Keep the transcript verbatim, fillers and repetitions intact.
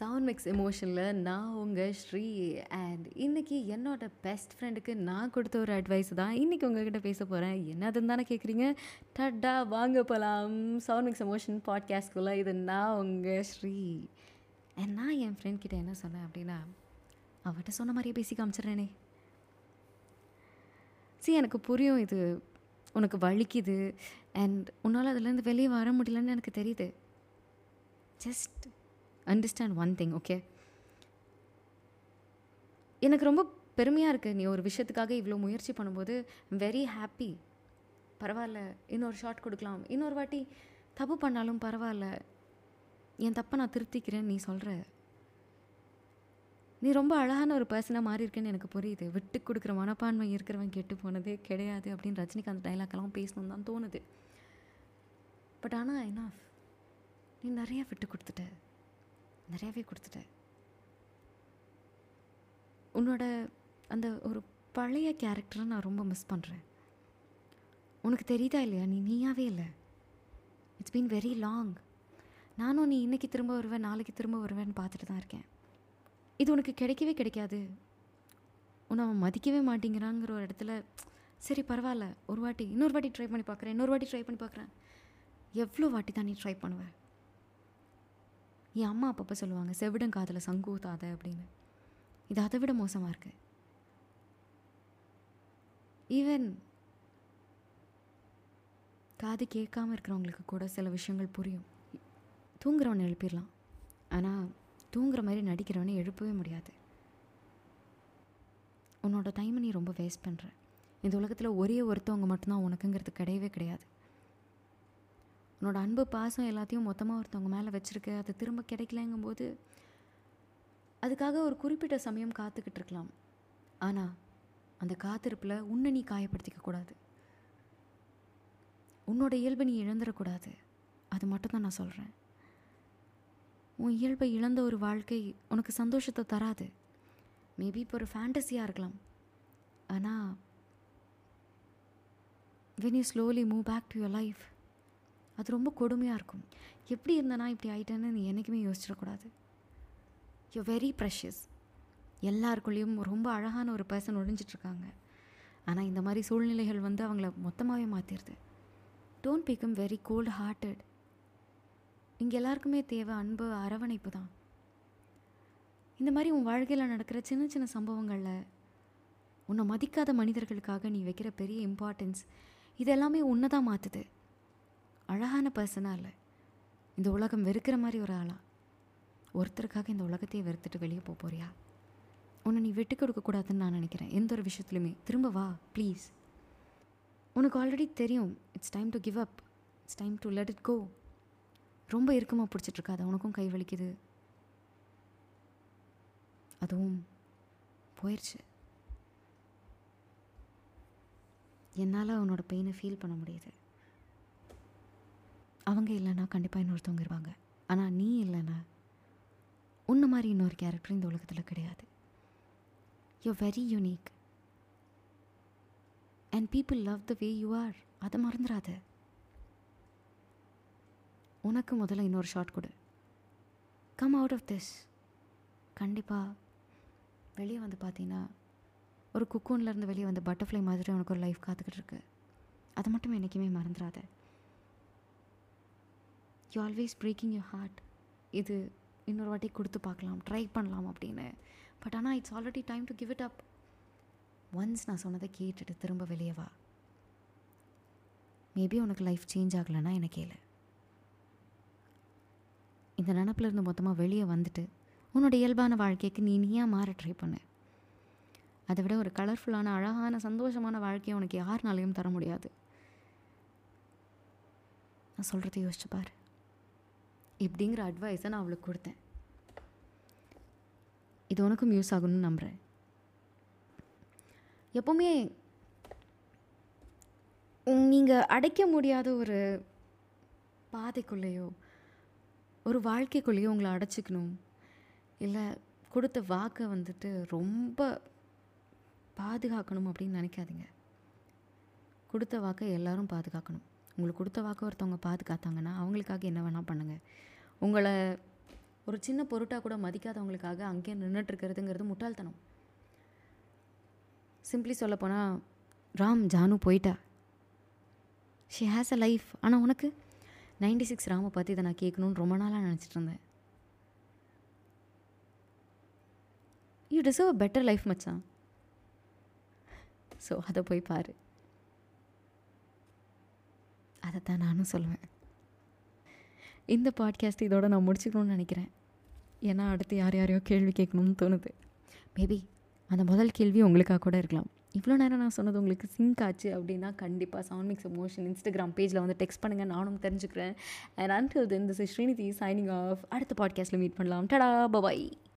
Sound mix எமோஷனில் நான் உங்கள் Sri. And இன்றைக்கி என்னோட பெஸ்ட் ஃப்ரெண்டுக்கு நான் கொடுத்த ஒரு அட்வைஸ் தான் இன்றைக்கி உங்கள்கிட்ட பேச போகிறேன். என்னதுன்னு தானே கேட்குறீங்க? டட்டா வாங்க போகலாம் சவுண்ட் மிக்ஸ் எமோஷன் பாட்காஸ்ட்குள்ளே. இது நான் உங்கள் ஸ்ரீ. அண்ட் நான் என் ஃப்ரெண்ட்கிட்ட என்ன சொன்னேன் அப்படின்னா, அவட்ட சொன்ன மாதிரியே பேசி காமிச்சிட்றேனே. சரி, எனக்கு புரியும் இது உனக்கு வலிக்குது அண்ட் உன்னால் அதுலேருந்து வெளியே வர முடியலன்னு எனக்கு தெரியுது. Just understand one thing, okay? எனக்கு ரொம்ப பெருமையாக இருக்குது நீ ஒரு விஷயத்துக்காக இவ்வளோ முயற்சி பண்ணும்போது. I'm very happy. பரவாயில்ல, இன்னொரு ஷாட் கொடுக்கலாம், இன்னொரு வாட்டி தப்பு பண்ணாலும் பரவாயில்ல, என் தப்பை நான் திருத்திக்கிறேன்னு நீ சொல்கிற. நீ ரொம்ப அழகான ஒரு பர்சனாக மாறி இருக்கேன்னு எனக்கு புரியுது. விட்டு கொடுக்குற மனப்பான்மை இருக்கிறவன் கெட்டு போனதே கிடையாது அப்படின்னு ரஜினிகாந்த் டைலாக்கெல்லாம் பேசணுன்னு தான் தோணுது. பட் ஆனால் எனாஃப், நீ நிறையா விட்டு கொடுத்துட்ட, நிறையாவே கொடுத்துட்ட. உன்னோட அந்த ஒரு பழைய கேரக்டரை நான் ரொம்ப மிஸ் பண்ணுறேன். உனக்கு தெரியுதா இல்லையா, நீ நீயாவே இல்லை. It's been very long. நானும் நீ இன்றைக்கி திரும்ப வருவேன், நாளைக்கு திரும்ப வருவேன்னு பார்த்துட்டு தான் இருக்கேன். இது உனக்கு கிடைக்கவே கிடைக்காது. உன்னை அவன் மதிக்கவே மாட்டேங்கிறாங்கிற ஒரு இடத்துல சரி பரவாயில்ல, ஒரு வாட்டி இன்னொரு வாட்டி ட்ரை பண்ணி பார்க்குறேன், இன்னொரு வாட்டி ட்ரை பண்ணி பார்க்குறேன். எவ்வளோ வாட்டி தான் நீ ட்ரை பண்ணுவேன்? என் அம்மா அப்பப்போ சொல்லுவாங்க, செவிடம் காதில் சங்கூத்தாத அப்படின்னு. இது அதை விட மோசமாக இருக்குது. ஈவன் காது கேட்காமல் இருக்கிறவங்களுக்கு கூட சில விஷயங்கள் புரியும். தூங்குறவனை எழுப்பிடலாம், ஆனால் தூங்குற மாதிரி நடிக்கிறவனே எழுப்பவே முடியாது. உன்னோட டைமை நீ ரொம்ப வேஸ்ட் பண்ணுற. இந்த உலகத்தில் ஒரே ஒருத்தவங்க மட்டும்தான் உனக்குங்கிறது கிடையவே கிடையாது. உன்னோட அன்பு பாசம் எல்லாத்தையும் மொத்தமாக ஒருத்தவங்க மேலே வச்சுருக்க. அது திரும்ப கிடைக்கலங்கும்போது அதுக்காக ஒரு குறிப்பிட்ட சமயம் காத்துக்கிட்டு இருக்கலாம். ஆனால் அந்த காத்திருப்பில் உன்னை நீ காயப்படுத்திக்கக்கூடாது, உன்னோட இயல்பை நீ இழந்துடக்கூடாது. அது மட்டும்தான் நான் சொல்கிறேன். உன் இயல்பை இழந்த ஒரு வாழ்க்கை உனக்கு சந்தோஷத்தை தராது. மேபி இப்போ ஒரு ஃபேண்டஸியாக இருக்கலாம், ஆனால் when you slowly move back to your life, அது ரொம்ப கொடுமையாக இருக்கும். எப்படி இருந்தனா இப்படி ஆகிட்டேன்னு நீ என்றைக்குமே யோசிச்சிடக்கூடாது. You very precious. எல்லாருக்குள்ளேயும் ரொம்ப அழகான ஒரு பர்சன் ஒழிஞ்சிட்ருக்காங்க. ஆனால் இந்த மாதிரி சூழ்நிலைகள் வந்து அவங்கள மொத்தமாகவே மாற்றிடுது. Don't become very cold hearted. இங்கே எல்லாருக்குமே தேவை அன்பு, அரவணைப்பு தான். இந்த மாதிரி உன் வாழ்க்கையில் நடக்கிற சின்ன சின்ன சம்பவங்களில் உன்னை மதிக்காத மனிதர்களுக்காக நீ வைக்கிற பெரிய இம்பார்ட்டன்ஸ், இது எல்லாமே உன்னை தான் மாற்றுது. அழகான பர்சனாக இல்லை, இந்த உலகம் வெறுக்கிற மாதிரி ஒரு ஆளாக ஒருத்தருக்காக இந்த உலகத்தையே வெறுத்துட்டு வெளியே போக போறியா? உன்னை நீ விட்டு கொடுக்கக்கூடாதுன்னு நான் நினைக்கிறேன். எந்த ஒரு விஷயத்துலையுமே திரும்ப வா ப்ளீஸ். உனக்கு ஆல்ரெடி தெரியும், it's time to give up, it's time to let it go. ரொம்ப இறுக்கமாக பிடிச்சிட்ருக்காது, உனக்கும் கை வலிக்குது, அதுவும் போயிடுச்சு. என்னால் அவனோட பெயினை ஃபீல் பண்ண முடியுது. அவங்க இல்லைன்னா கண்டிப்பாக இன்னொருத்தவங்க இருப்பாங்க. ஆனால் நீ இல்லைன்னா உன்ன மாதிரி இன்னொரு கேரக்டர் இந்த உலகத்தில் கிடையாது. You very unique and people love the way you are. அதை மறந்துடாத. உனக்கு முதல்ல இன்னொரு ஷாட் கொடு. Come out of this. கண்டிப்பாக வெளியே வந்து பார்த்தீங்கன்னா ஒரு குக்கூன்லேருந்து வெளியே வந்து பட்டர்ஃப்ளை மாதிரி உனக்கு ஒரு லைஃப் காத்துக்கிட்டு இருக்கு. அதை மட்டும் என்றைக்குமே மறந்துடாத. You always breaking your heart. இது இன்னொரு வாட்டி கொடுத்து பார்க்கலாம், ட்ரை பண்ணலாம் அப்படின்னு. பட் ஆனால் it's already time to give it up. Once நான் சொன்னதை கேட்டுட்டு திரும்ப வெளியே வா. மேபி உனக்கு லைஃப் சேஞ்ச் ஆகலைன்னா எனக்கு கேளு. இந்த நினப்பிலேருந்து மொத்தமாக வெளியே வந்துட்டு உன்னோட இயல்பான வாழ்க்கைக்கு நீ நீயா மாற ட்ரை பண்ணு. அதை விட ஒரு கலர்ஃபுல்லான அழகான சந்தோஷமான வாழ்க்கையை உனக்கு யாருனாலையும் தர முடியாது. நான் சொல்கிறத யோசிச்சுப்பார். இப்படிங்கிற அட்வைஸை நான் அவளுக்கு கொடுத்தேன். இது உனக்கும் யூஸ் ஆகணும்னு நம்புகிறேன். எப்போவுமே நீங்கள் அடைக்க முடியாத ஒரு பாதைக்குள்ளேயோ ஒரு வாழ்க்கைக்குள்ளேயே உங்களை அடைச்சிக்கணும், இல்லை கொடுத்த வாக்கை வந்துட்டு ரொம்ப பாதுகாக்கணும் அப்படின்னு நினைக்காதீங்க. கொடுத்த வாக்கை எல்லோரும் பாதுகாக்கணும். உங்களுக்கு கொடுத்த வாக்கை ஒருத்தவங்க பாதுகாத்தாங்கன்னா அவங்களுக்காக என்ன வேணால் பண்ணுங்கள். உங்களை ஒரு சின்ன பொருட்டாக கூட மதிக்காதவங்களுக்காக அங்கேயே நின்றுட்டுருக்கிறதுங்கிறது முட்டாள்தனம். சிம்பிளி சொல்லப்போனால், ராம் ஜானு போயிட்டா, ஷி ஹேஸ் அ லைஃப், ஆனால் உனக்கு நைன்டி சிக்ஸ் ராமை பற்றி இதை நான் கேட்கணுன்னு ரொம்ப நாளாக நினச்சிட்டு இருந்தேன். You deserve a better life மச்சான். ஸோ அதை போய் பாரு. அதைத்தான் நானும் சொல்லுவேன். இந்த பாட்காஸ்ட் இதோட நான் முடிச்சுக்கணும்னு நினைக்கிறேன். ஏன்னா அடுத்து யார் யாரையோ கேள்வி கேட்கணும்னு தோணுது. மேபி அந்த முதல் கேள்வி உங்களுக்காக கூட இருக்கலாம். இவ்வளோ நேரம் நான் சொன்னது உங்களுக்கு சிங்க் ஆச்சு அப்படின்னா கண்டிப்பாக சவுண்ட் மிக்ஸ் எமோஷன் இன்ஸ்டாகிராம் பேஜில் வந்து டெக்ஸ்ட் பண்ணுங்கள், நானும் தெரிஞ்சுக்கிறேன். And until then this is Srinidhi signing off. அடுத்த பாட்காஸ்ட்டில் மீட் பண்ணலாம். டடா, பபாய்.